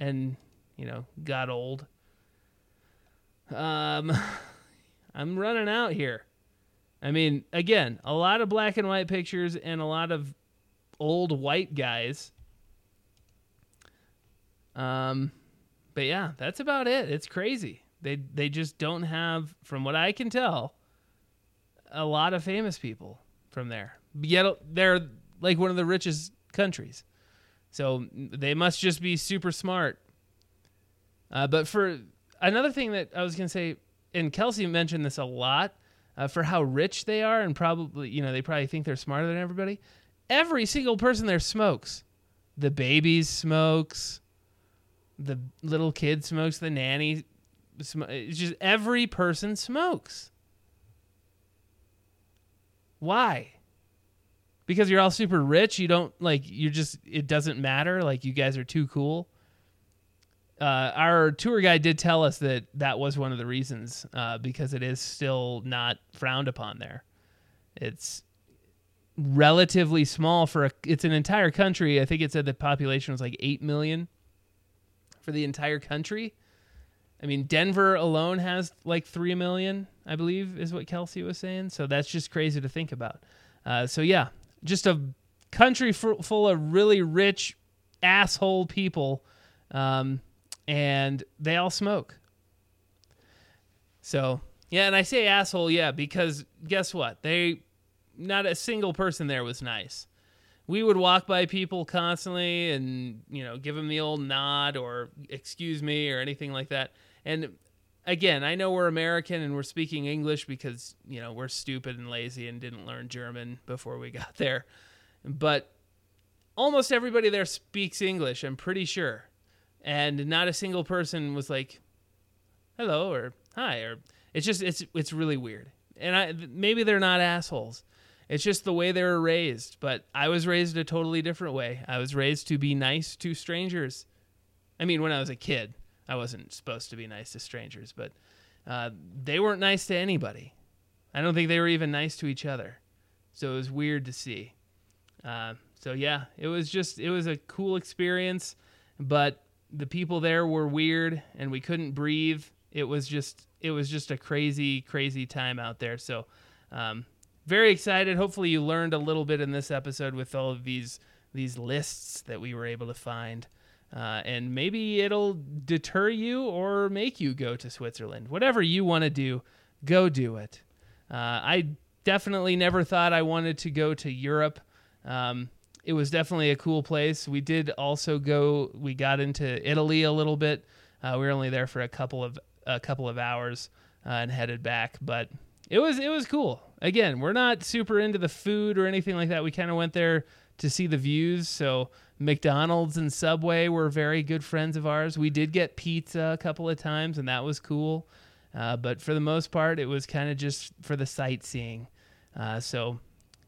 and, you know, got old. I'm running out here. I mean, again, a lot of black and white pictures and a lot of old white guys. But yeah, that's about it. It's crazy. They just don't have, from what I can tell, a lot of famous people from there. Yet they're like one of the richest countries. So they must just be super smart. But for another thing that I was going to say, and Kelsey mentioned this a lot, for how rich they are, and probably, you know, they probably think they're smarter than everybody. Every single person there smokes. The babies smokes. The little kid smokes. The nanny It's just every person smokes. Why? Because you're all super rich. You don't like. You're just. It doesn't matter. Like, you guys are too cool. Our tour guide did tell us that was one of the reasons, because it is still not frowned upon there. It's relatively small it's an entire country. I think it said the population was like 8 million for the entire country. I mean, Denver alone has like 3 million, I believe, is what Kelsey was saying. So that's just crazy to think about. So yeah, just a country full of really rich asshole people. And they all smoke. So, yeah, and I say asshole, yeah, because guess what? Not a single person there was nice. We would walk by people constantly and, give them the old nod or excuse me or anything like that. And again, I know we're American and we're speaking English because, we're stupid and lazy and didn't learn German before we got there. But almost everybody there speaks English, I'm pretty sure. And not a single person was like, hello or hi, or it's really weird. And maybe they're not assholes. It's just the way they were raised. But I was raised a totally different way. I was raised to be nice to strangers. I mean, when I was a kid, I wasn't supposed to be nice to strangers, but they weren't nice to anybody. I don't think they were even nice to each other. So it was weird to see. So yeah, it was a cool experience, but the people there were weird and we couldn't breathe. It was just a crazy, crazy time out there. So, very excited. Hopefully you learned a little bit in this episode with all of these lists that we were able to find. And maybe it'll deter you or make you go to Switzerland. Whatever you want to do, go do it. I definitely never thought I wanted to go to Europe. It was definitely a cool place. We did also we got into Italy a little bit. We were only there for a couple of hours and headed back, but it was cool. Again, we're not super into the food or anything like that. We kind of went there to see the views. So McDonald's and Subway were very good friends of ours. We did get pizza a couple of times and that was cool. But for the most part, it was kind of just for the sightseeing. So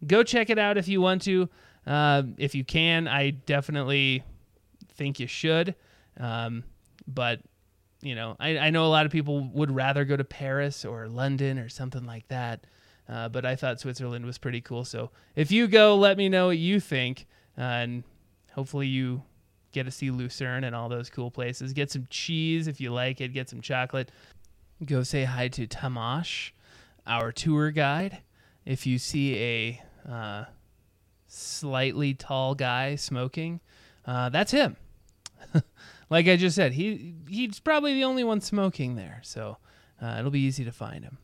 go check it out if you want to. If you can, I definitely think you should. But, I know a lot of people would rather go to Paris or London or something like that. But I thought Switzerland was pretty cool. So if you go, let me know what you think. And hopefully you get to see Lucerne and all those cool places. Get some cheese if you like it. Get some chocolate. Go say hi to Tamash, our tour guide. If you see a... slightly tall guy smoking, that's him. Like I just said, he's probably the only one smoking there, so it'll be easy to find him.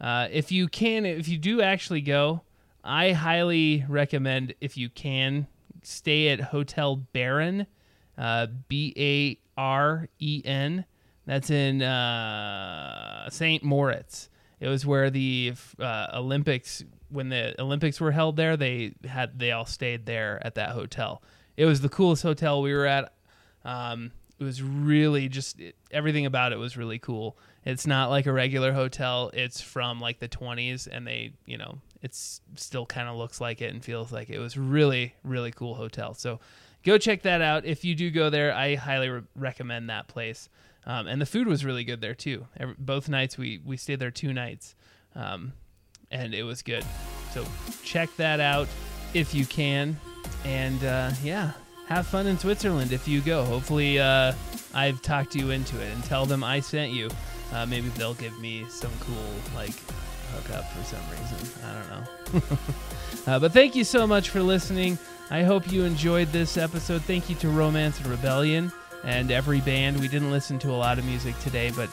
If you do actually go, I highly recommend, if you can, stay at Hotel Baron, Baren. That's in St. Moritz. It was where the Olympics, when the Olympics were held there, they all stayed there at that hotel. It was the coolest hotel we were at. It was really everything about it was really cool. It's not like a regular hotel. It's from like the 1920s, and they, it's still kind of looks like it and feels like it. It was really, really cool hotel. So go check that out. If you do go there, I highly recommend that place. And the food was really good there too. Both nights we stayed there 2 nights, and it was good. So check that out if you can. And have fun in Switzerland if you go. Hopefully I've talked you into it, and tell them I sent you. Maybe they'll give me some cool hookup for some reason. I don't know. But thank you so much for listening. I hope you enjoyed this episode. Thank you to Romance and Rebellion. And every band. We didn't listen to a lot of music today, but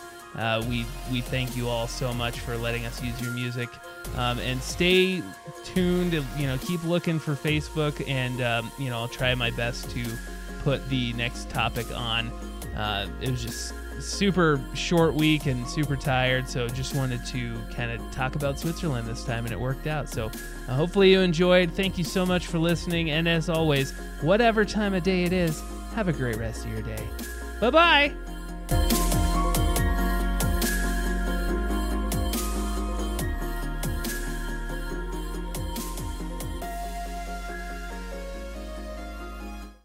we thank you all so much for letting us use your music. And stay tuned. Keep looking for Facebook, and I'll try my best to put the next topic on. It was just super short week and super tired, so just wanted to kind of talk about Switzerland this time, and it worked out. So hopefully you enjoyed. Thank you so much for listening, and as always, whatever time of day it is, have a great rest of your day. Bye-bye.